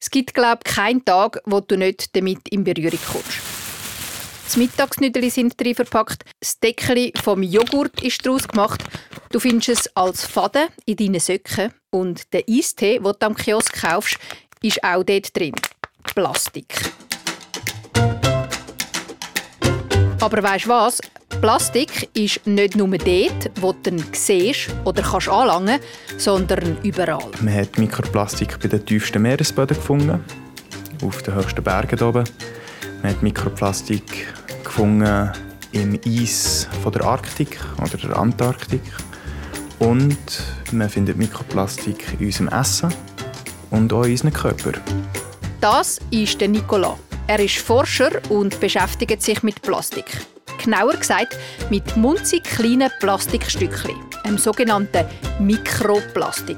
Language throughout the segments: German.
Es gibt, glaube ich, keinen Tag, wo du nicht damit in Berührung kommst. Das Mittagsnüdeli sind drin verpackt, das Deckchen vom Joghurt ist daraus gemacht. Du findest es als Faden in deinen Söcken. Und der Eistee, den du am Kiosk kaufst, ist auch dort drin. Plastik. Aber weisst du was? Plastik ist nicht nur dort, wo du ihn siehst oder kannst anlangen, sondern überall. Man hat Mikroplastik bei den tiefsten Meeresböden gefunden, auf den höchsten Bergen oben. Man hat Mikroplastik gefunden im Eis von der Arktik oder der Antarktik. Und man findet Mikroplastik in unserem Essen und auch in unseren Körper. Das ist der Nicola. Er ist Forscher und beschäftigt sich mit Plastik. Genauer gesagt mit munzig kleinen Plastikstückchen, einem sogenannten Mikroplastik.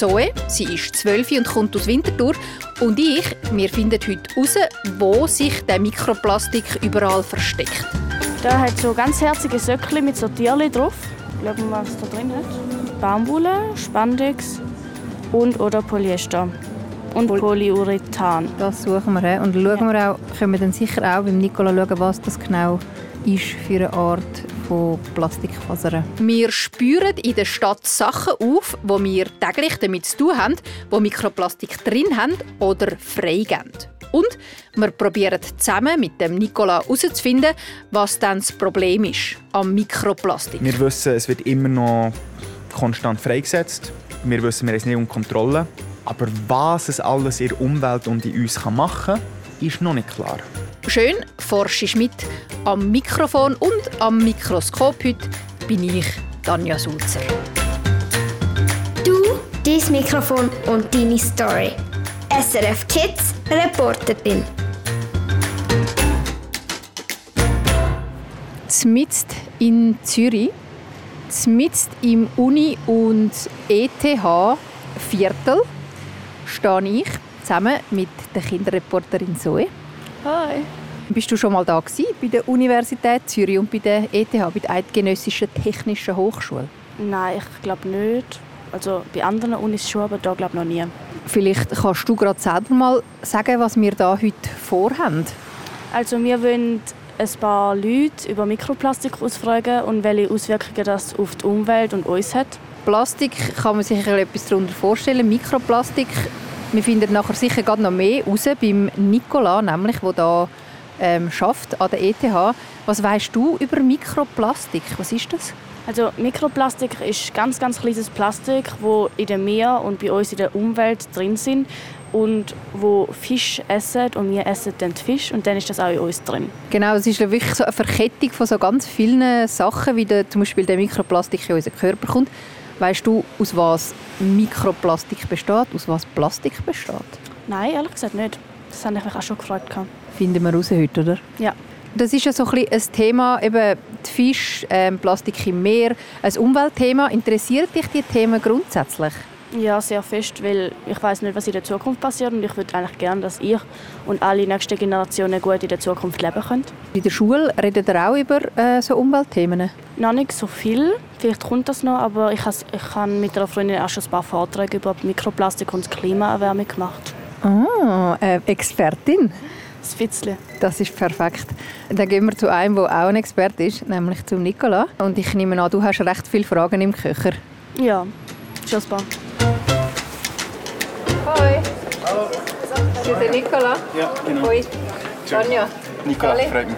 Zoe, sie ist 12 und kommt aus Winterthur. Und wir finden heute heraus, wo sich der Mikroplastik überall versteckt. Da hat so ganz herzige Söckchen mit so Tierchen drauf. Schauen wir mal, was da drin hat. Baumwolle, Spandex und oder Polyester. Und Polyurethan. Das suchen wir. Und schauen wir auch, können wir dann sicher auch beim Nicola schauen, was das genau ist für eine Art von Plastikfasern. Wir spüren in der Stadt Sachen auf, die wir täglich damit zu tun haben, die Mikroplastik drin haben oder freigeben. Und wir probieren zusammen mit dem Nicola herauszufinden, was dann das Problem ist am Mikroplastik. Wir wissen, es wird immer noch konstant freigesetzt. Wir wissen, wir haben es nicht unter Kontrolle. Aber was es alles in der Umwelt und in uns machen kann, ist noch nicht klar. Schön forschst mit am Mikrofon und am Mikroskop. Heute bin ich Tanja Sulzer. Du, dein Mikrofon und deine Story. SRF Kids Reporterin. Zmitzt in Zürich, zmitzt im Uni- und ETH-Viertel stehe ich zusammen mit der Kinderreporterin Zoe. Hi. Bist du schon mal da gewesen, bei der Universität Zürich und bei der ETH, bei der Eidgenössischen Technischen Hochschule? Nein, ich glaube nicht. Also bei anderen Unis schon, aber da glaube ich noch nie. Vielleicht kannst du gerade selber mal sagen, was wir da heute vorhaben. Also wir wollen ein paar Leute über Mikroplastik ausfragen und welche Auswirkungen das auf die Umwelt und uns hat. Plastik kann man sich etwas darunter vorstellen, Mikroplastik. Wir finden nachher sicher gerade noch mehr raus beim Nicola, nämlich, der hier arbeitet, an der ETH. Was weißt du über Mikroplastik? Was ist das? Also, Mikroplastik ist ganz, ganz kleines Plastik, das in den Meeren und bei uns in der Umwelt drin sind und wo Fisch essen und wir essen dann den Fisch und dann ist das auch in uns drin. Genau, es ist wirklich so eine Verkettung von so ganz vielen Sachen, wie zum Beispiel der Mikroplastik in unseren Körper kommt. Weißt du, aus was Mikroplastik besteht, aus was Plastik besteht? Nein, ehrlich gesagt nicht. Das habe ich mich auch schon gefragt. Finden wir raus heute, oder? Ja. Das ist ja so ein Thema, eben die Fische, Plastik im Meer, ein Umweltthema. Interessiert dich diese Themen grundsätzlich? Ja, sehr fest, weil ich weiss nicht, was in der Zukunft passiert und ich würde eigentlich gerne, dass ich und alle nächsten Generationen gut in der Zukunft leben können. In der Schule redet ihr auch über so Umweltthemen? Noch nicht so viel, vielleicht kommt das noch, aber ich habe mit einer Freundin auch schon ein paar Vorträge über Mikroplastik und Klimaerwärmung gemacht. Ah, Expertin? Das ist perfekt. Dann gehen wir zu einem, der auch ein Experte ist, nämlich zu Nicola. Und ich nehme an, du hast recht viele Fragen im Köcher. Ja, schon ein paar. Hoi. Hallo. Ist das der Nicola? Ja, genau. Hoi. Tanja. Nicola, freut mich.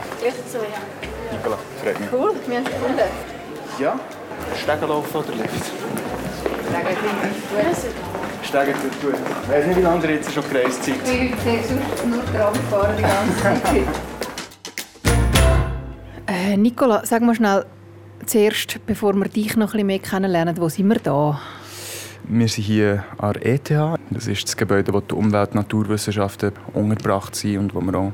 Nicola, freut mich. Cool, wir haben es gefunden. Ja. Stegen laufen oder Lift? Steigen tut gut. Ich weiss nicht, wie lange ihr jetzt schon gereist seid. Ich sehe sonst nur Tram fahren die ganze Zeit. Nicola, sag mal schnell, zuerst, bevor wir dich noch etwas mehr kennenlernen, wo sind wir da? Wir sind hier an der ETH. Das ist das Gebäude, wo die Umwelt- und Naturwissenschaften untergebracht sind und wo wir auch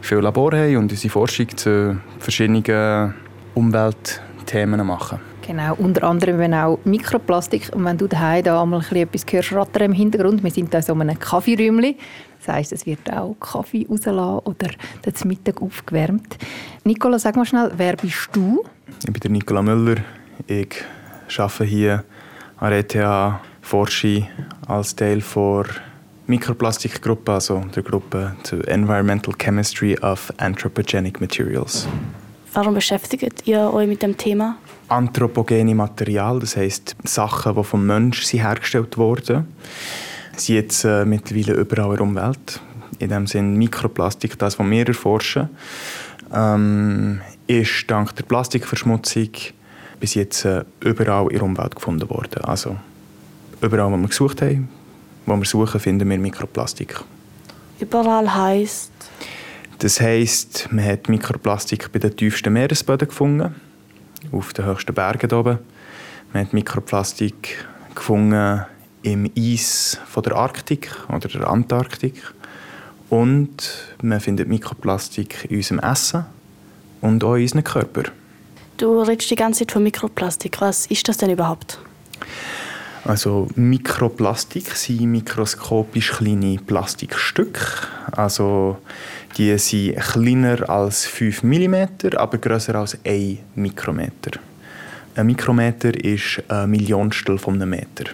viele Labore haben und unsere Forschung zu verschiedenen Umweltthemen machen. Genau, unter anderem wenn auch Mikroplastik. Und wenn du daheim da einmal etwas hörst, rattern im Hintergrund. Wir sind da in so einem Kaffeeräumchen. Das heisst, es wird auch Kaffee rausgelassen oder zum Mittag aufgewärmt. Nicola, sag mal schnell, wer bist du? Ich bin der Nicola Müller. Ich arbeite hier an der ETH, forsche als Teil der Mikroplastikgruppe, also der Gruppe to Environmental Chemistry of Anthropogenic Materials. Warum beschäftigt ihr euch mit dem Thema? Anthropogene Material, das heisst Sachen, die vom Menschen hergestellt wurden, sind jetzt mittlerweile überall in der Umwelt. In dem Sinne Mikroplastik, das, was wir erforschen, ist dank der Plastikverschmutzung bis jetzt überall in der Umwelt gefunden worden. Also überall, wo wir gesucht haben, wo wir suchen, finden wir Mikroplastik. Überall heisst? Das heisst, man hat Mikroplastik bei den tiefsten Meeresböden gefunden, auf den höchsten Bergen oben. Man hat Mikroplastik gefunden im Eis von der Arktik oder der Antarktik. Und man findet Mikroplastik in unserem Essen und auch in unserem Körper. Du redest die ganze Zeit von Mikroplastik. Was ist das denn überhaupt? Also Mikroplastik sind mikroskopisch kleine Plastikstücke. Also die sind kleiner als 5 mm, aber grösser als 1 Mikrometer. Ein Mikrometer ist ein Millionstel von einem Meter.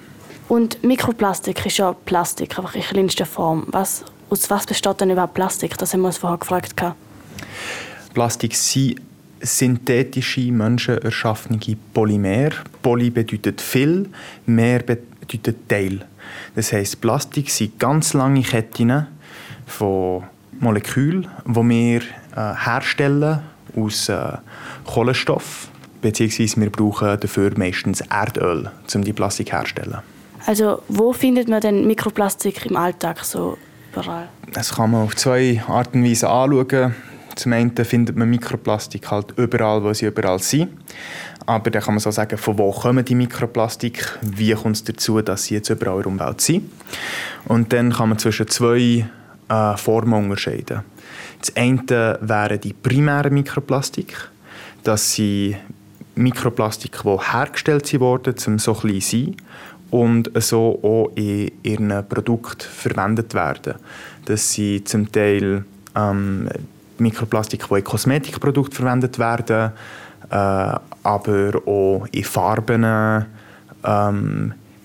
Und Mikroplastik ist ja Plastik, einfach in kleinster Form. Aus was besteht denn überhaupt Plastik? Das haben wir uns vorher gefragt. Plastik sind synthetische, menschenerschaffene Polymere. Poly bedeutet viel, mehr bedeutet Teil. Das heisst, Plastik sind ganz lange Ketten von Molekülen, die wir herstellen aus Kohlenstoff. Beziehungsweise wir brauchen dafür meistens Erdöl, um die Plastik herzustellen. Also wo findet man denn Mikroplastik im Alltag so? Das kann man auf 2 Arten und Weisen anschauen. Zum einen findet man Mikroplastik halt überall, wo sie überall sind. Aber dann kann man so sagen, von wo kommen die Mikroplastik? Wie kommt es dazu, dass sie jetzt überall in der Umwelt sind? Und dann kann man zwischen 2 Formen unterscheiden. Das eine wäre die primäre Mikroplastik. Das sind Mikroplastik, die hergestellt wurden, um so klein zu sein. Und so auch in ihren Produkten verwendet werden. Das sind zum Teil Mikroplastik, die in Kosmetikprodukten verwendet werden, aber auch in Farben,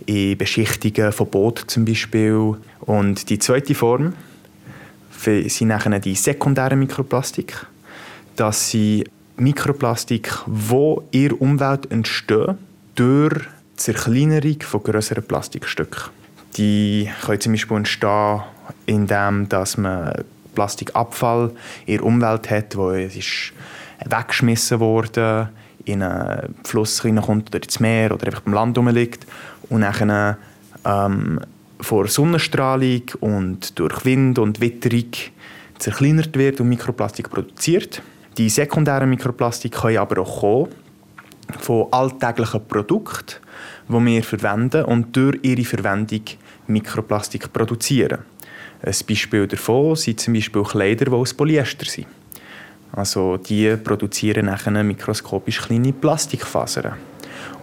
in Beschichtungen von Booten zum Beispiel. Und die zweite Form sind nachher die sekundären Mikroplastik. Das sind Mikroplastik, die in der Umwelt entstehen durch Zerkleinerung von grösseren Plastikstücken. Die können zum Beispiel entstehen, indem man Plastikabfall in der Umwelt hat, wo es weggeschmissen wurde, in einen Fluss hineinkommt oder ins Meer oder einfach beim Land rumliegt und dann vor Sonnenstrahlung und durch Wind und Witterung zerkleinert wird und Mikroplastik produziert. Die sekundären Mikroplastik können aber auch kommen von alltäglichen Produkten, die wir verwenden und durch ihre Verwendung Mikroplastik produzieren. Ein Beispiel davon sind zum Beispiel Kleider, die aus Polyester sind. Also die produzieren nachher mikroskopisch kleine Plastikfasern.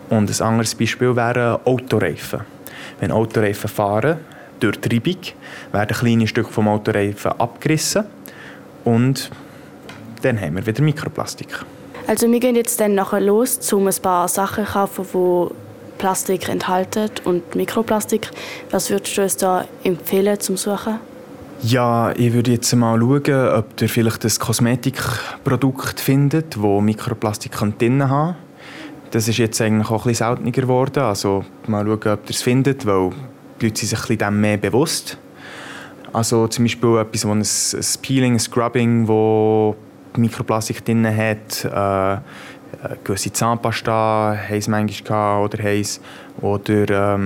Und ein anderes Beispiel wären Autoreifen. Wenn Autoreifen fahren, durch die Reibung, werden kleine Stücke vom Autoreifen abgerissen und dann haben wir wieder Mikroplastik. Also wir gehen jetzt dann nachher los, um ein paar Sachen zu kaufen, die Plastik enthalten und Mikroplastik. Was würdest du uns da empfehlen zum Suchen? Ja, ich würde jetzt mal schauen, ob ihr vielleicht ein Kosmetikprodukt findet, das Mikroplastik drin haben kann. Das ist jetzt eigentlich auch ein bisschen seltener geworden. Also mal schauen, ob ihr es findet, weil die Leute sich ein bisschen dem mehr bewusst. Also zum Beispiel etwas, ein Peeling, ein Scrubbing, das Mikroplastik drin hat, gewisse Zahnpasta heisst manchmal oder heisst, oder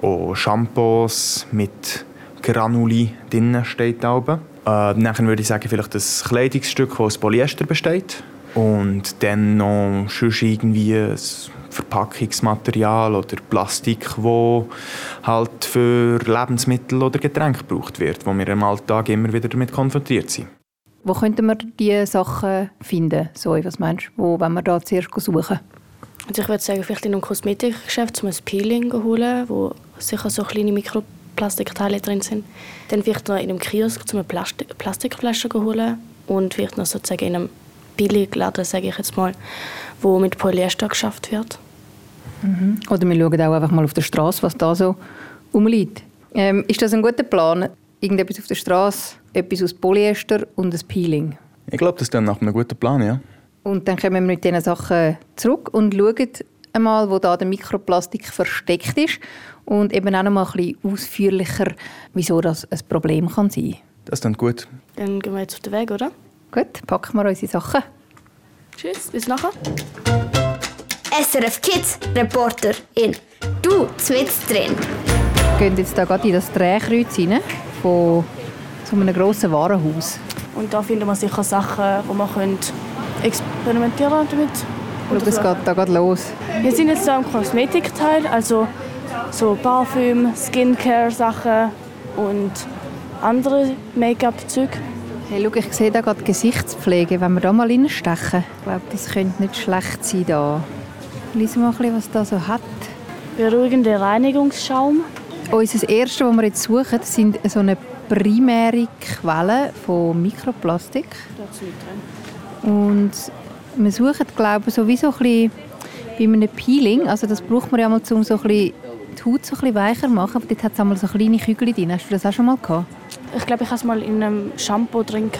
auch Shampoos mit Granuli drin steht da oben. Dann würde ich sagen, vielleicht ein Kleidungsstück, das aus Polyester besteht. Und dann noch sonst irgendwie ein Verpackungsmaterial oder Plastik, das halt für Lebensmittel oder Getränke gebraucht wird, wo wir im Alltag immer wieder damit konfrontiert sind. Wo könnten wir diese Sachen finden? Zoe, was meinst du? Wo wollen wir da zuerst suchen? Also ich würde sagen, vielleicht in einem Kosmetikgeschäft, um ein Peeling zu holen, wo sicher so kleine Mikroplastikteile drin sind. Dann vielleicht noch in einem Kiosk, um eine Plastikflasche zu holen. Und vielleicht noch sozusagen in einem Billigladen, sage ich jetzt mal, wo mit Polyester geschafft wird. Mhm. Oder wir schauen auch einfach mal auf der Straße, was da so rumliegt. Ist das ein guter Plan, irgendetwas auf der Straße, etwas aus Polyester und ein Peeling. Ich glaube, das ist dann nach einem guten Plan, ja. Und dann kommen wir mit diesen Sachen zurück und schauen einmal, wo da der Mikroplastik versteckt ist und eben auch noch mal ein bisschen ausführlicher, wieso das ein Problem kann sein. Das ist dann gut. Dann gehen wir jetzt auf den Weg, oder? Gut, packen wir unsere Sachen. Tschüss, bis nachher. SRF Kids Reporter in «Du, zwitz drin!» Wir gehen jetzt da gerade in das Drehkreuz rein, von so einem grossen Warenhaus. Und da finden wir sicher Sachen, die man damit experimentieren können. Schau, es geht da gerade los. Wir sind jetzt hier im Kosmetikteil, also so Parfüm, Skincare-Sachen und andere Make-up-Zeug. Hey, schau, ich sehe da gerade Gesichtspflege. Wenn wir da mal reinstechen, ich glaube, das könnte nicht schlecht sein da. Lies mal ein bisschen, was da so hat. Beruhigender Reinigungsschaum. Unser erstes, was wir jetzt suchen, sind so eine primäre Quelle von Mikroplastik. Und wir suchen, glaube ich, so wie so ein bisschen bei einem Peeling. Also das braucht man ja mal, um so ein bisschen die Haut so ein bisschen weicher zu machen. Aber dort hat es einmal so kleine Kügel drin. Hast du das auch schon mal gehabt? Ich glaube, ich hatte es mal in einem Shampoo drin.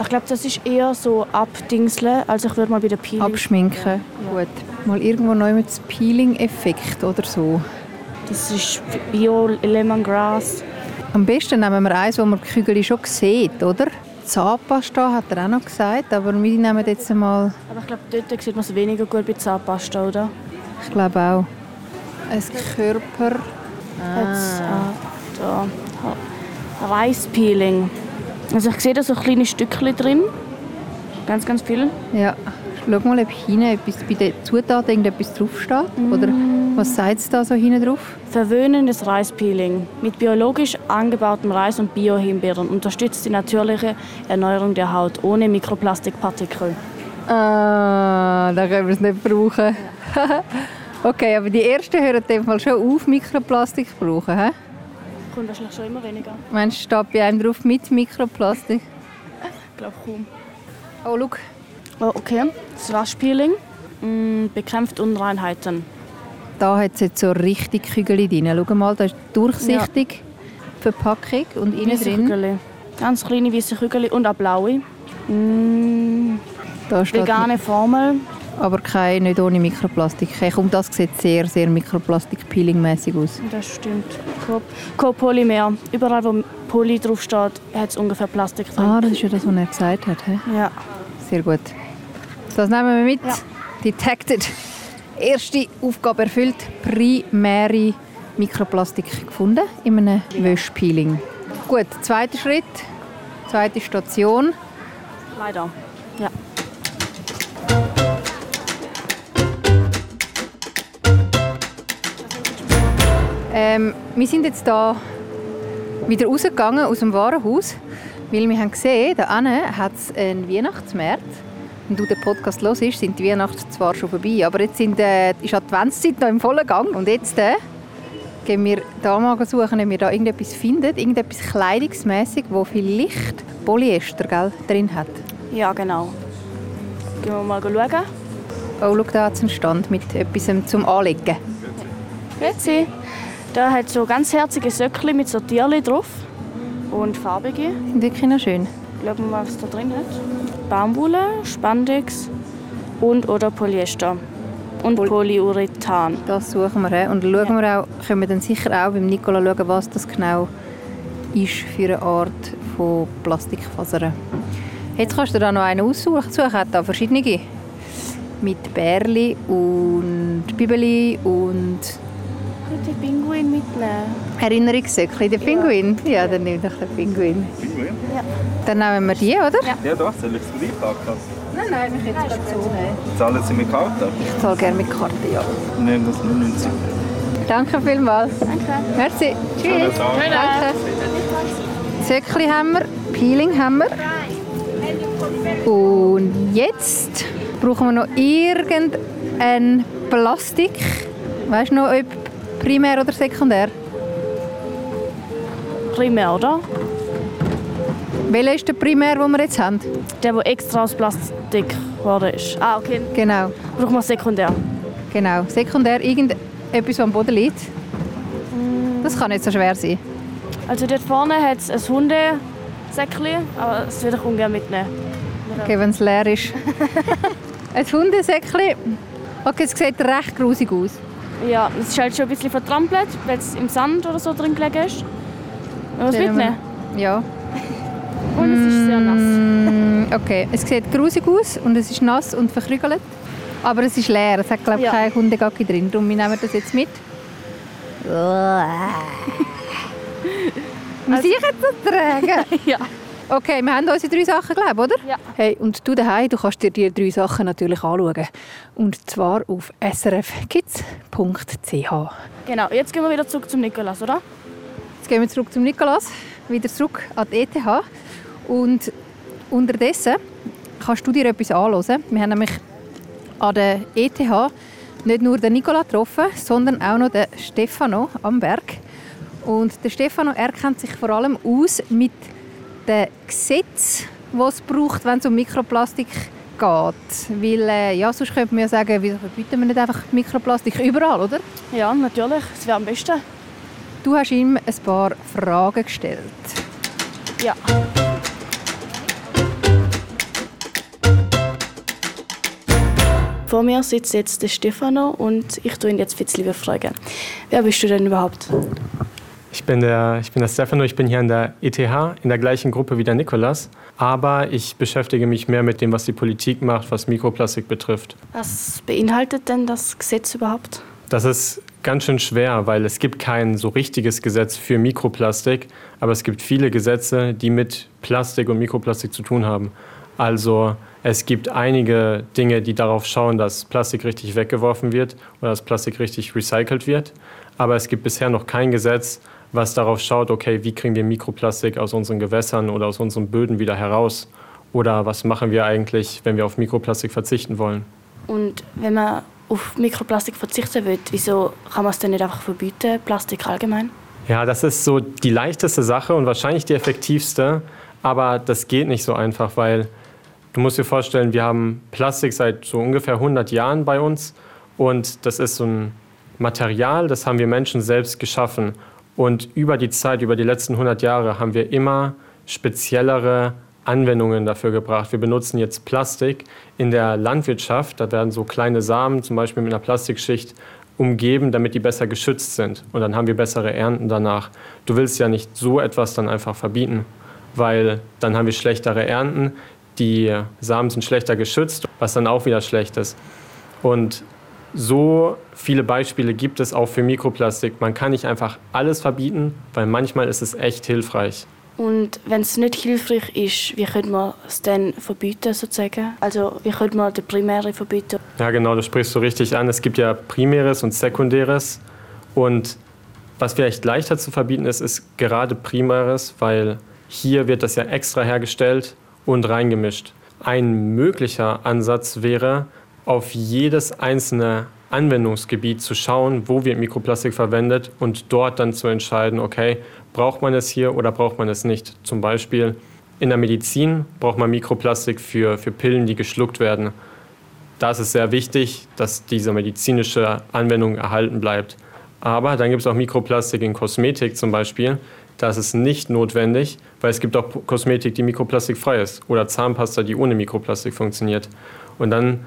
Ich glaube, das ist eher so abdingseln, also ich würde mal bei der Peeling... Abschminken, ja. Gut. Mal irgendwo neu mit dem Peeling-Effekt oder so. Das ist Bio-Lemongrass. Am besten nehmen wir eins, wo man die Kügel schon sieht, oder? Zahnpasta hat er auch noch gesagt, aber wir nehmen jetzt mal... Aber ich glaube, dort sieht man es weniger gut bei Zahnpasta, oder? Ich glaube auch. Ein Körper... Jetzt, da. Reispeeling. Also ich sehe da so kleine Stückchen drin. Ganz, ganz viel. Ja. Schau mal, ob hinten etwas bei den Zutaten irgendetwas draufsteht. Oder was sagt es da so hinten drauf? Verwöhnendes Reispeeling. Mit biologisch angebautem Reis und Bio-Himbeeren unterstützt die natürliche Erneuerung der Haut ohne Mikroplastikpartikel. Ah, da können wir es nicht brauchen. Okay, aber die ersten hören in dem Fall schon auf, Mikroplastik zu brauchen, he? Kommt wahrscheinlich schon immer weniger. Meinst du, steht bei einem drauf mit Mikroplastik? Ich glaube kaum. Oh, schau. Oh, okay. Das Waschpeeling bekämpft Unreinheiten. Da hat es jetzt so richtig Kügel drin. Schau mal, da ist durchsichtig, ja. Verpackung und innen drin. Kügel. Ganz kleine weiße Kügel und auch blaue. Da steht vegane Formel. Aber kein, nicht ohne Mikroplastik. Das sieht sehr, sehr Mikroplastik-Peeling-mässig aus. Das stimmt. Copolymer. Überall, wo Poly draufsteht, hat es ungefähr Plastik drin. Ah, das ist ja das, was er gesagt hat. He? Ja. Sehr gut. Das nehmen wir mit. Ja. Detected. Erste Aufgabe erfüllt. Primäre Mikroplastik gefunden in einem Wäschpeeling. Gut, zweiter Schritt. Zweite Station. Leider. Ja. Wir sind jetzt hier wieder rausgegangen aus dem Warenhaus, weil wir haben gesehen, da hinten hat es einen Weihnachtsmarkt. Wenn du den Podcast hörst, sind die Weihnachten zwar schon vorbei, aber jetzt ist die Adventszeit noch im vollen Gang. Und jetzt gehen wir hier mal suchen, ob wir da irgendetwas finden, irgendetwas kleidungsmässig, das vielleicht Polyester, gell, drin hat. Ja, genau. Gehen wir mal schauen. Oh, schau, da hat es einen Stand mit etwas zum Anlegen. Grüezi. Da hat so ganz herzige Söckli mit so Tierchen drauf und farbige. Sind wirklich noch schön. Schauen wir mal, was da drin hat. Baumwolle, Spandex und oder Polyester und Polyurethan. Das suchen wir. He? Und schauen wir auch, können wir dann sicher auch beim Nicola schauen, was das genau ist für eine Art von Plastikfasern. Jetzt kannst du da noch einen aussuchen. Es hat da verschiedene. Mit Bärli und Bibeli und... den Pinguin mitnehmen. Erinnerungssäckchen, den Pinguin? Ja, ja, dann nimm doch den Pinguin. Pinguin? Ja. Dann nehmen wir die, oder? Ja, ja doch. Soll ich es gleich packen? Nein, ich hätte es gerade so. Zahlen Sie mit Karte? Ich zahle gerne mit Karte, ja. Ich nehme das 0,90. Danke vielmals. Danke. Merci. Tschüss. Schönen Tag. Danke. Säckchen haben wir, Peeling haben wir. Und jetzt brauchen wir noch irgendein Plastik. Weißt du noch, ob primär oder sekundär? Primär, oder? Welcher ist der primär, den wir jetzt haben? Der extra aus Plastik geworden ist. Ah, okay. Genau. Brauchen wir sekundär. Genau. Sekundär, irgendetwas, was am Boden liegt. Das kann nicht so schwer sein. Also dort vorne hat es ein Hundesäckchen, aber das würde ich ungern mitnehmen. Okay, wenn es leer ist. Ein Hundesäckchen. Okay, es sieht recht grusig aus. Ja, es ist halt schon ein bisschen vertrampelt, weil es im Sand oder so drin gelegen ist. Wollen wir es mitnehmen? Ja. Und es ist sehr nass. Okay, es sieht grusig aus und es ist nass und verkrügelt. Aber es ist leer, es hat glaube ich keine Hundegacke drin. Darum nehmen wir das jetzt mit. Muss ich jetzt noch tragen? Ja. Okay, wir haben unsere drei Sachen, glaube ich, oder? Ja. Hey, und du daheim, du kannst dir die drei Sachen natürlich anschauen. Und zwar auf srfkids.ch. Genau, jetzt gehen wir wieder zurück zum Nicolas, oder? Jetzt gehen wir zurück zum Nicolas, wieder zurück an die ETH. Und unterdessen kannst du dir etwas anhören. Wir haben nämlich an der ETH nicht nur den Nicola getroffen, sondern auch noch den Stefano am Berg. Und der Stefano kennt sich vor allem aus mit den Gesetzen, die es braucht, wenn es um Mikroplastik geht. Weil, ja, sonst könnte man ja sagen, wieso verbieten wir nicht einfach Mikroplastik überall, oder? Ja, natürlich. Das wäre am besten. Du hast ihm ein paar Fragen gestellt. Ja. Vor mir sitzt jetzt der Stefano und ich tue ihn jetzt ein bisschen befragen. Wer bist du denn überhaupt? Ich bin der Stefano, ich bin hier an der ETH, in der gleichen Gruppe wie der Nicolas. Aber ich beschäftige mich mehr mit dem, was die Politik macht, was Mikroplastik betrifft. Was beinhaltet denn das Gesetz überhaupt? Das ist ganz schön schwer, weil es gibt kein so richtiges Gesetz für Mikroplastik. Aber es gibt viele Gesetze, die mit Plastik und Mikroplastik zu tun haben. Also es gibt einige Dinge, die darauf schauen, dass Plastik richtig weggeworfen wird oder dass Plastik richtig recycelt wird. Aber es gibt bisher noch kein Gesetz, was darauf schaut, okay, wie kriegen wir Mikroplastik aus unseren Gewässern oder aus unseren Böden wieder heraus? Oder was machen wir eigentlich, wenn wir auf Mikroplastik verzichten wollen? Und wenn man auf Mikroplastik verzichten will, wieso kann man es denn nicht einfach verbieten, Plastik allgemein? Ja, das ist so die leichteste Sache und wahrscheinlich die effektivste. Aber das geht nicht so einfach, weil du musst dir vorstellen, wir haben Plastik seit so ungefähr 100 Jahren bei uns. Und das ist so ein Material, das haben wir Menschen selbst geschaffen. Und über die Zeit, über die letzten 100 Jahre, haben wir immer speziellere Anwendungen dafür gebracht. Wir benutzen jetzt Plastik in der Landwirtschaft. Da werden so kleine Samen zum Beispiel mit einer Plastikschicht umgeben, damit die besser geschützt sind. Und dann haben wir bessere Ernten danach. Du willst ja nicht so etwas dann einfach verbieten, weil dann haben wir schlechtere Ernten. Die Samen sind schlechter geschützt, was dann auch wieder schlecht ist. Und so viele Beispiele gibt es auch für Mikroplastik. Man kann nicht einfach alles verbieten, weil manchmal ist es echt hilfreich. Und wenn es nicht hilfreich ist, wie könnte man es dann verbieten sozusagen? Also wie könnte man die Primäre verbieten? Ja genau, das sprichst du richtig an. Es gibt ja Primäres und Sekundäres. Und was vielleicht leichter zu verbieten ist, ist gerade Primäres, weil hier wird das ja extra hergestellt und reingemischt. Ein möglicher Ansatz wäre, auf jedes einzelne Anwendungsgebiet zu schauen, wo wird Mikroplastik verwendet und dort dann zu entscheiden, okay, braucht man es hier oder braucht man es nicht. Zum Beispiel in der Medizin braucht man Mikroplastik für Pillen, die geschluckt werden. Da ist es sehr wichtig, dass diese medizinische Anwendung erhalten bleibt. Aber dann gibt es auch Mikroplastik in Kosmetik zum Beispiel. Da ist es nicht notwendig, weil es gibt auch Kosmetik, die mikroplastikfrei ist oder Zahnpasta, die ohne Mikroplastik funktioniert. Und dann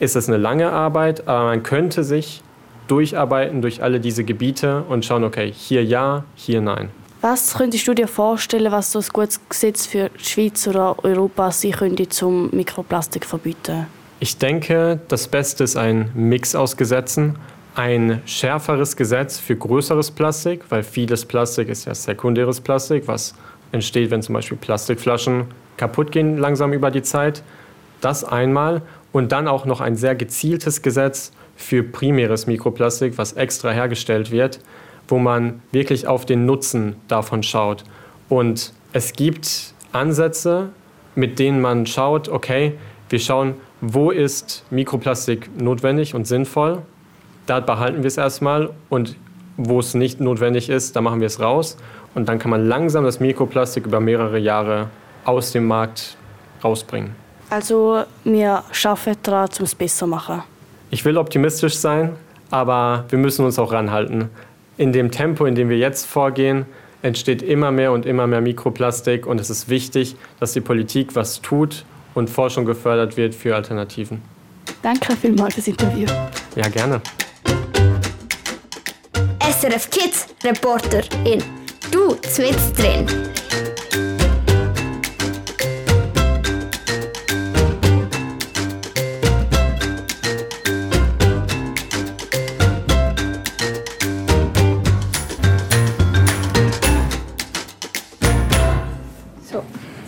ist es eine lange Arbeit, aber man könnte sich durcharbeiten durch alle diese Gebiete und schauen, okay, hier ja, hier nein. Was könntest du dir vorstellen, was so ein gutes Gesetz für die Schweiz oder Europa sein könnte, zum Mikroplastik verbieten? Ich denke, das Beste ist ein Mix aus Gesetzen. Ein schärferes Gesetz für größeres Plastik, weil vieles Plastik ist ja sekundäres Plastik, was entsteht, wenn zum Beispiel Plastikflaschen kaputt gehen langsam über die Zeit. Das einmal. Und dann auch noch ein sehr gezieltes Gesetz für primäres Mikroplastik, was extra hergestellt wird, wo man wirklich auf den Nutzen davon schaut. Und es gibt Ansätze, mit denen man schaut, okay, wir schauen, wo ist Mikroplastik notwendig und sinnvoll. Da behalten wir es erstmal und wo es nicht notwendig ist, da machen wir es raus. Und dann kann man langsam das Mikroplastik über mehrere Jahre aus dem Markt rausbringen. Also wir arbeiten daran, um es besser zu machen. Ich will optimistisch sein, aber wir müssen uns auch ranhalten. In dem Tempo, in dem wir jetzt vorgehen, entsteht immer mehr Mikroplastik und es ist wichtig, dass die Politik was tut und Forschung gefördert wird für Alternativen. Danke vielmals fürs Interview. Ja, gerne. SRF Kids Reporterin. Du zwitzt drin.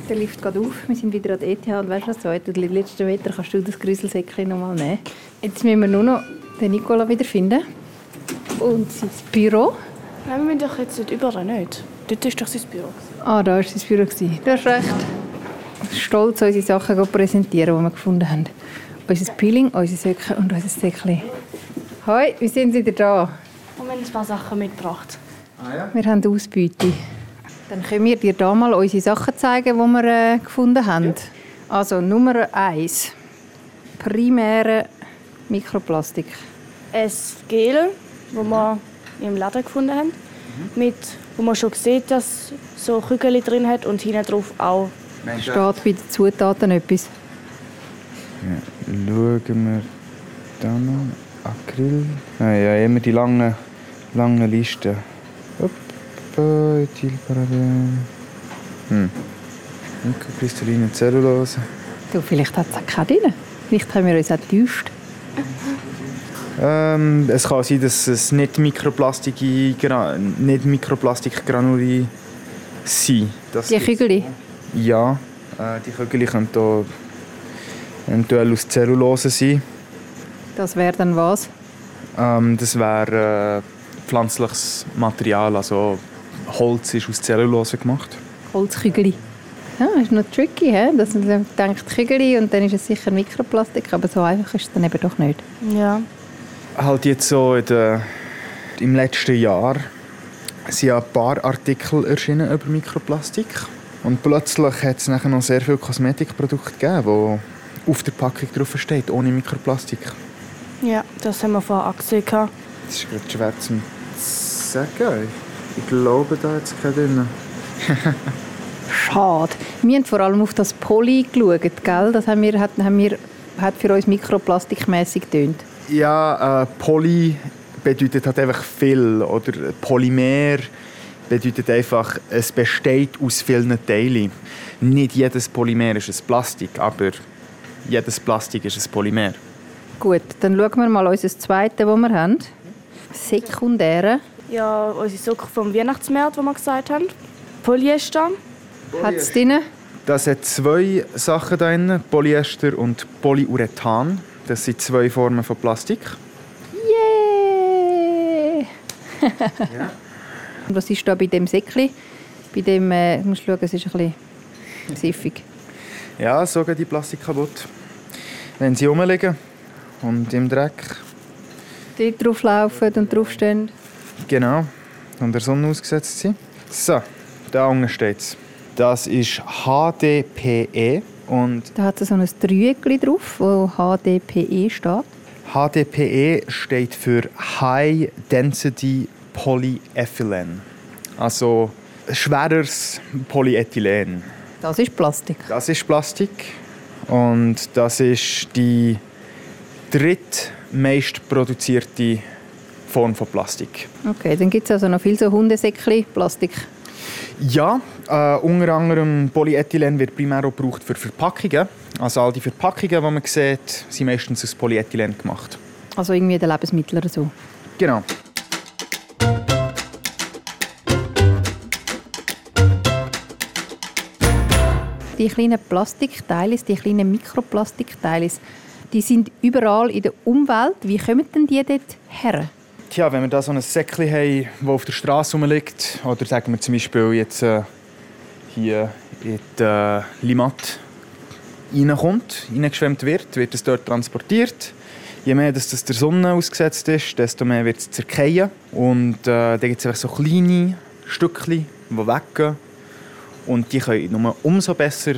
Der Lift geht auf, wir sind wieder an der ETH und weißt du was, heute, den letzten Meter kannst du das Grüsselsäckchen nochmal nehmen. Jetzt müssen wir nur noch den Nicola wiederfinden und sein Büro. Nein, wir müssen doch jetzt nicht überall, nicht? Dort war doch sein Büro. Ah, da war sein Büro. Du hast recht. Stolz unsere Sachen präsentieren, die wir gefunden haben. Unser Peeling, unsere Säckchen und unser Säckchen. Hoi, wir sind wieder da. Und wir haben ein paar Sachen mitgebracht. Ah, ja. Wir haben Ausbeute. Dann können wir dir da mal unsere Sachen zeigen, die wir gefunden haben. Ja. Also Nummer 1. Primäre Mikroplastik. Ein Gel, das wir im Laden gefunden haben. Mit, wo man schon sieht, dass es so Kügelchen drin hat und hinten drauf auch. Steht bei den Zutaten etwas? Ja, schauen wir da noch. Acryl. Ah, ja, immer die langen Listen. Mikrokristalline Zellulose. Du, vielleicht hat es auch keine drin. Vielleicht haben wir uns auch getäuscht. Es kann sein, dass es nicht Mikroplastikgranuli sind. Das die Kügelchen? Ja, die Kügelchen können hier eventuell aus Zellulose sein. Das wäre dann was? Das wäre pflanzliches Material, also Holz ist aus Zellulose gemacht. Holzkügeli. Ja, ist noch tricky, he? Dass man denkt Kügeli und dann ist es sicher Mikroplastik, aber so einfach ist es dann eben doch nicht. Ja. Halt jetzt so im letzten Jahr sind ein paar Artikel erschienen über Mikroplastik und plötzlich hat es nachher noch sehr viele Kosmetikprodukte gegeben, wo auf der Packung drauf steht, ohne Mikroplastik. Ja, das haben wir vorher gesehen. Das ist gerade schwer zu sagen. Ich glaube, da hat es keine drin. Schade. Wir haben vor allem auf das Poly geschaut, gell? Das hat für uns mikroplastikmässig getönt. Ja, Poly bedeutet halt einfach viel. Oder Polymer bedeutet einfach, es besteht aus vielen Teilen. Nicht jedes Polymer ist ein Plastik, aber jedes Plastik ist ein Polymer. Gut, dann schauen wir mal unser zweites, das wir haben. Sekundäre. Ja, unsere Socken vom Weihnachtsmarkt, die wir gesagt haben. Polyester. Hat es drin? Das hat zwei Sachen drin. Polyester und Polyurethan. Das sind zwei Formen von Plastik. Yeah! Ja. Und was ist da bei diesem Säckchen? Bei dem, musst du schauen, es ist ein bisschen siffig. Ja, so geht die Plastik kaputt. Wenn sie rumliegen und im Dreck. Die drauf laufen und draufstehen. Genau, und der Sonne ausgesetzt sind. So, da unten steht es. Das ist HDPE. Und da hat es so ein Dreieck drauf, wo HDPE steht. HDPE steht für High Density Polyethylen. Also schweres Polyethylen. Das ist Plastik. Das ist Plastik. Und das ist die drittmeist produzierte Form von Plastik. Okay, dann gibt es also noch viel so Hundesäckchen Plastik. Ja, unter anderem Polyethylen wird primär auch gebraucht für Verpackungen. Also all die Verpackungen, die man sieht, sind meistens aus Polyethylen gemacht. Also irgendwie der Lebensmittel oder so. Genau. Die kleinen Plastikteile, die kleinen Mikroplastikteile, die sind überall in der Umwelt. Wie kommen denn die dort her? Tja, wenn wir da so ein Säckchen haben, das auf der Straße rumliegt, oder sagen wir zum Beispiel jetzt hier in die Limmat reingeschwemmt wird, wird es dort transportiert. Je mehr dass das der Sonne ausgesetzt ist, desto mehr wird es zerkehren. Und dann gibt es einfach so kleine Stückchen, die weggehen. Und die können nur umso besser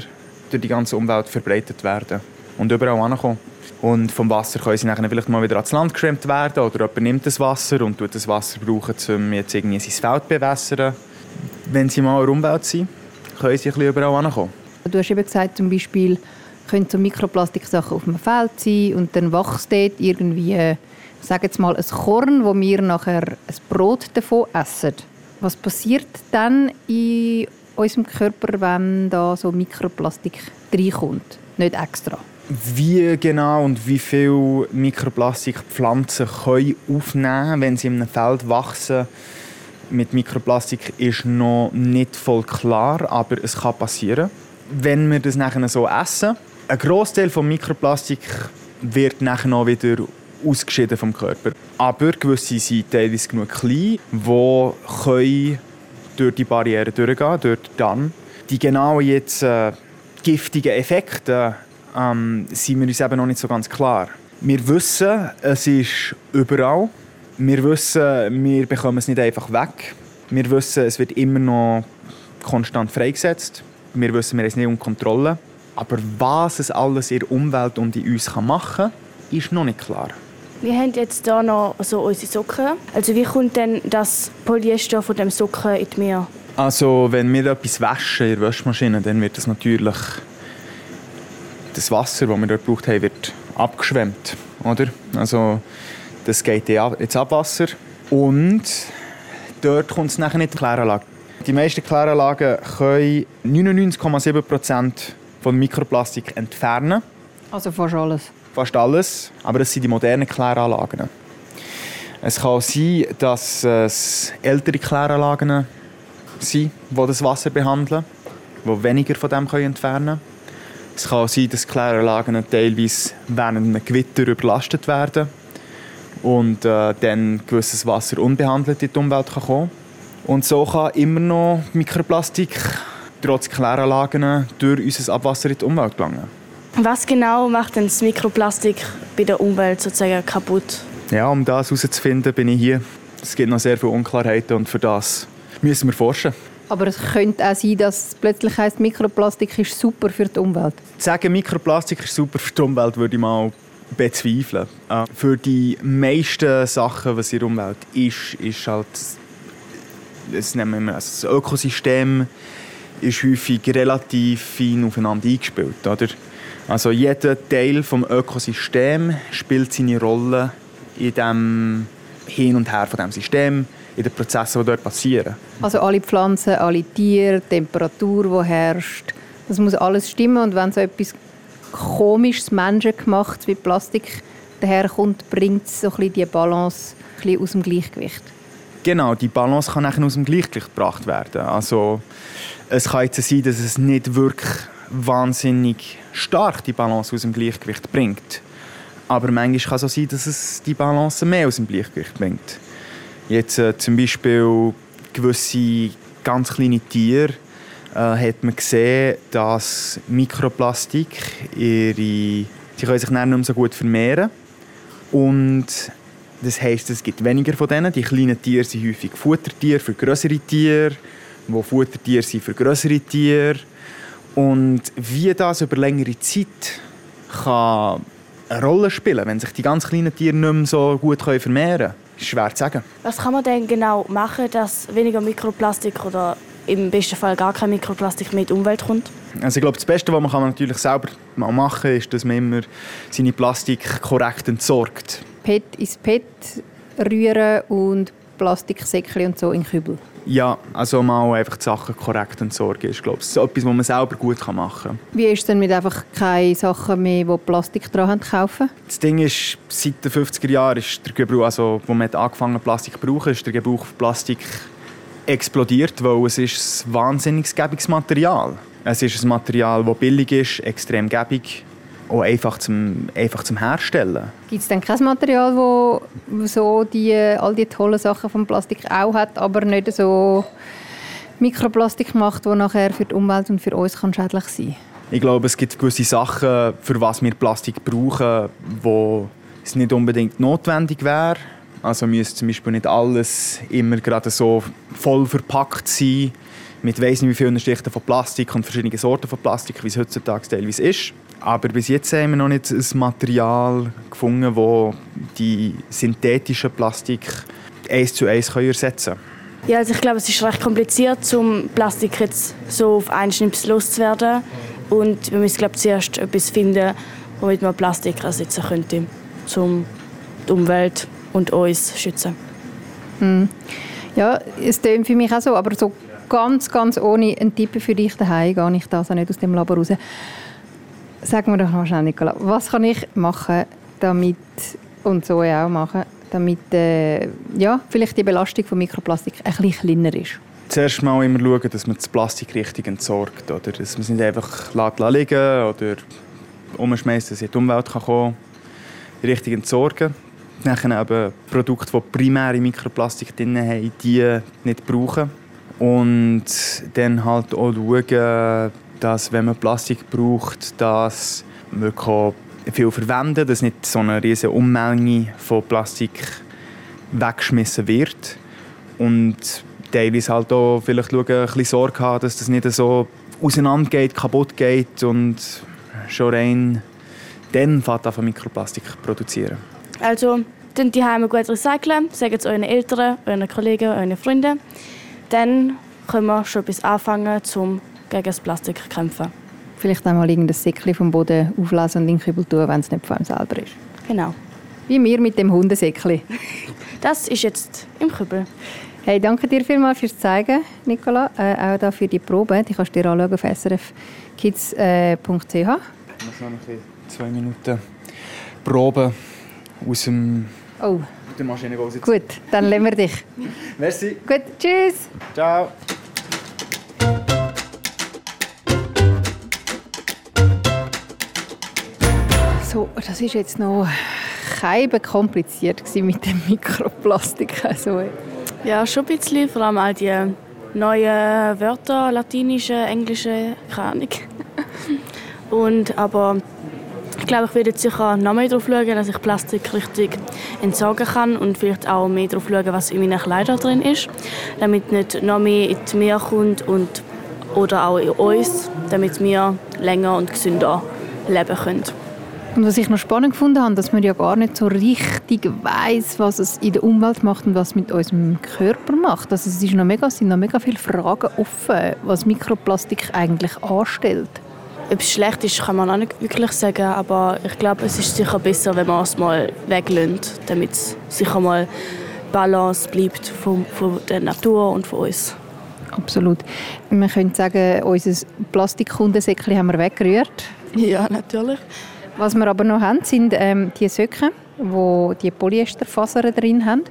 durch die ganze Umwelt verbreitet werden und überall hinkommen. Und vom Wasser können sie nachher vielleicht mal wieder ans Land geschwemmt werden oder jemand nimmt das Wasser und braucht das Wasser, um jetzt irgendwie sein Feld zu bewässern. Wenn sie mal herumgebaut sind, können sie ein bisschen überall hinkommen. Du hast eben gesagt, zum Beispiel können so Mikroplastiksachen auf dem Feld sein und dann wächst dort irgendwie, sage jetzt mal, ein Korn, wo wir nachher ein Brot davon essen. Was passiert dann in unserem Körper, wenn da so Mikroplastik reinkommt? Nicht extra. Wie genau und wie viel Mikroplastik Pflanzen können aufnehmen, wenn sie in einem Feld wachsen, mit Mikroplastik ist noch nicht voll klar, aber es kann passieren. Wenn wir das nachher so essen, ein Großteil von Mikroplastik wird nachher auch wieder ausgeschieden vom Körper. Aber gewisse sind teilweise genug klein, die durch die Barriere durchgehen, durch den Darm. Die genauen jetzt giftigen Effekte sind wir uns eben noch nicht so ganz klar. Wir wissen, es ist überall. Wir wissen, wir bekommen es nicht einfach weg. Wir wissen, es wird immer noch konstant freigesetzt. Wir wissen, wir haben es nicht unter Kontrolle. Aber was es alles in der Umwelt und in uns machen kann, ist noch nicht klar. Wir haben jetzt hier noch so unsere Socken. Also wie kommt denn das Polyester von dem Socken in die Meer? Also wenn wir etwas waschen in der Waschmaschine, dann wird das natürlich das Wasser, das wir dort gebraucht haben, wird abgeschwemmt, oder? Also das geht ins Abwasser und dort kommt es nachher nicht in die Kläranlage. Die meisten Kläranlagen können 99,7% von Mikroplastik entfernen. Also fast alles? Fast alles, aber das sind die modernen Kläranlagen. Es kann sein, dass es ältere Kläranlagen sind, die das Wasser behandeln, die weniger von dem entfernen können. Es kann sein, dass Kläranlagen teilweise während einem Gewitter überlastet werden und dann gewisses Wasser unbehandelt in die Umwelt kommen kann. Und so kann immer noch Mikroplastik trotz Kläranlagen durch unser Abwasser in die Umwelt gelangen. Was genau macht denn das Mikroplastik bei der Umwelt sozusagen kaputt? Ja, um das herauszufinden, bin ich hier. Es gibt noch sehr viele Unklarheiten und für das müssen wir forschen. Aber es könnte auch sein, dass es plötzlich heisst, Mikroplastik ist super für die Umwelt. Zu sagen, Mikroplastik ist super für die Umwelt, würde ich mal bezweifeln. Für die meisten Sachen, was in der Umwelt ist halt, das nennen wir immer, das Ökosystem ist häufig relativ fein aufeinander eingespielt, oder? Also jeder Teil des Ökosystems spielt seine Rolle in dem Hin und Her von dem System, in den Prozessen, die dort passieren. Also alle Pflanzen, alle Tiere, die Temperatur, die herrscht, das muss alles stimmen. Und wenn so etwas Komisches, menschengemachtes wie Plastik daherkommt, bringt es so ein bisschen die Balance ein bisschen aus dem Gleichgewicht. Genau, die Balance kann nachher aus dem Gleichgewicht gebracht werden. Also es kann jetzt sein, dass es nicht wirklich wahnsinnig stark die Balance aus dem Gleichgewicht bringt. Aber manchmal kann es auch sein, dass es die Balance mehr aus dem Gleichgewicht bringt. Jetzt zum Beispiel gewisse ganz kleine Tiere hat man gesehen, dass Mikroplastik sie können sich nicht mehr so gut vermehren. Und das heisst, es gibt weniger von denen. Die kleinen Tiere sind häufig Futtertiere für grössere Tiere, die Futtertiere sind für grössere Tiere. Und wie das über längere Zeit kann eine Rolle spielen kann, wenn sich die ganz kleinen Tiere nicht mehr so gut vermehren können, ist schwer zu sagen. Was kann man denn genau machen, dass weniger Mikroplastik oder im besten Fall gar kein Mikroplastik mehr in die Umwelt kommt? Also ich glaube, das Beste, was man natürlich selber machen kann, ist, dass man immer seine Plastik korrekt entsorgt. PET ins PET rühren und Plastiksäckchen und so in Kübel. Ja, also mal einfach die Sachen korrekt entsorgen ist, glaube ich. Das ist etwas, was man selber gut machen kann. Wie ist es denn mit einfach keine Sachen mehr, die Plastik dran haben, kaufen? Das Ding ist, seit den 50er Jahren ist der Gebrauch, also wo man angefangen hat, Plastik zu brauchen, ist der Gebrauch von Plastik explodiert, weil es ist ein wahnsinnig gäbiges Material. Es ist ein Material, das billig ist, extrem gäbig und einfach zum Herstellen. Gibt es denn kein Material, das so all die tollen Sachen vom Plastik auch hat, aber nicht so Mikroplastik macht, das nachher für die Umwelt und für uns kann schädlich sein kann? Ich glaube, es gibt gewisse Sachen, für was wir Plastik brauchen, wo es nicht unbedingt notwendig wäre. Also müsste zum Beispiel nicht alles immer gerade so voll verpackt sein, mit weiss nicht wie vielen Schichten von Plastik und verschiedenen Sorten von Plastik, wie es heutzutage teilweise ist. Aber bis jetzt haben wir noch nicht ein Material gefunden, das die synthetischen Plastik 1:1 ersetzen kann. Ja, also ich glaube, es ist recht kompliziert, um Plastik jetzt so auf einen Schnips loszuwerden. Und wir müssen, glaube ich, zuerst etwas finden, womit man Plastik ersetzen könnte, um die Umwelt und uns zu schützen. Hm. Ja, es klingt für mich auch so, aber so ganz, ganz ohne einen Tipp für dich daheim gehe ich da also nicht aus dem Labor raus. Sag mir doch noch schnell, Nicola, was kann ich machen, damit, und so auch machen, damit vielleicht die Belastung von Mikroplastik ein bisschen kleiner ist? Zuerst mal immer schauen, dass man das Plastik richtig entsorgt. Oder dass man es nicht einfach liegen lässt oder umschmeißt, dass es in die Umwelt kommen kann. Richtig entsorgen. Dann eben Produkte, die primäre Mikroplastik drin haben, die nicht brauchen. Und dann halt auch schauen, dass, wenn man Plastik braucht, dass man viel verwenden kann, dass nicht so eine riesige Unmenge von Plastik weggeschmissen wird. Und teilweise halt auch vielleicht schauen, ein bisschen Sorge haben, dass das nicht so auseinandergeht, kaputt geht und schon rein dann fängt an Mikroplastik zu produzieren. Also, dann die Heime gut recyceln, sagen es euren Eltern, euren Kollegen, euren Freunden. Dann können wir schon etwas anfangen, um gegen das Plastik zu kämpfen. Vielleicht einmal irgendein Säckchen vom Boden auflesen und in den Kübel tun, wenn es nicht von einem selber ist. Genau. Wie wir mit dem Hundesäckchen. Das ist jetzt im Kübel. Hey, danke dir vielmals fürs Zeigen, Nicola. Auch da für die Probe. Die kannst du dir anschauen auf srfkids.ch. Ich muss noch 2 Minuten Probe aus dem der Maschine raus. Gut, dann lassen wir dich. Merci. Gut, tschüss. Ciao. So, das ist jetzt noch kein kompliziert mit dem Mikroplastik. Also, ja, schon ein bisschen, vor allem all die neuen Wörter, latinische, englische, keine Ahnung. Aber ich glaube, ich werde jetzt sicher noch mehr darauf schauen, dass ich Plastik richtig entsorgen kann und vielleicht auch mehr darauf schauen, was in meinen Kleidern drin ist, damit nicht noch mehr in die Meer kommt oder auch in uns, damit wir länger und gesünder leben können. Und was ich noch spannend gefunden habe, dass man ja gar nicht so richtig weiss, was es in der Umwelt macht und was es mit unserem Körper macht. Also es sind noch mega viele Fragen offen, was Mikroplastik eigentlich anstellt. Ob es schlecht ist, kann man auch nicht wirklich sagen, aber ich glaube, es ist sicher besser, wenn man es mal weglässt, damit es sicher mal Balance bleibt von der Natur und von uns. Absolut. Man könnte sagen, unser Plastikundensäckchen haben wir weggerührt. Ja, natürlich. Was wir aber noch haben, sind die Socken, wo die Polyesterfasern drin haben.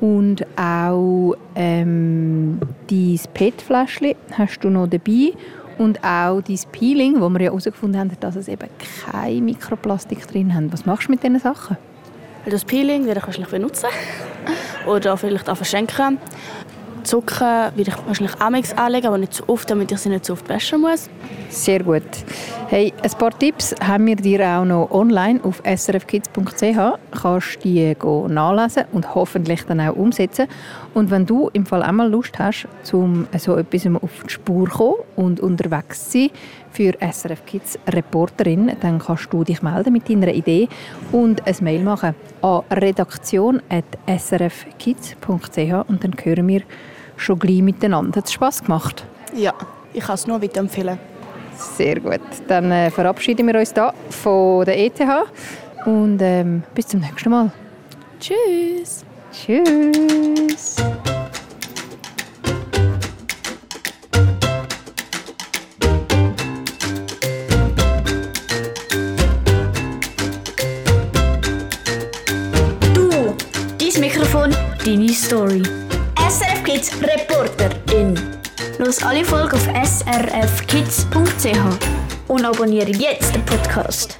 Und auch dein PET-Fläschchen hast du noch dabei. Und auch dein Peeling, wo wir ja herausgefunden haben, dass es eben kein Mikroplastik drin hat. Was machst du mit diesen Sachen? Das Peeling werde ich wahrscheinlich benutzen oder vielleicht auch verschenken. Die Socken werde ich wahrscheinlich auch anlegen, aber nicht zu oft, damit ich sie nicht zu oft waschen muss. Sehr gut. Hey, ein paar Tipps haben wir dir auch noch online auf srfkids.ch. Kannst du die nachlesen und hoffentlich dann auch umsetzen. Und wenn du im Fall einmal Lust hast, um so etwas auf die Spur zu kommen und unterwegs zu sein für SRF Kids Reporterin, dann kannst du dich melden mit deiner Idee und ein Mail machen an redaktion@srfkids.ch und dann hören wir schon gleich miteinander. Hat es Spass gemacht? Ja, ich kann es nur weiterempfehlen. Sehr gut. Dann verabschieden wir uns hier von der ETH und bis zum nächsten Mal. Tschüss. Tschüss. Du, dein Mikrofon, deine Story. SRF Kids Reporterin. Los alle Folgen auf srfkids.ch und abonniere jetzt den Podcast.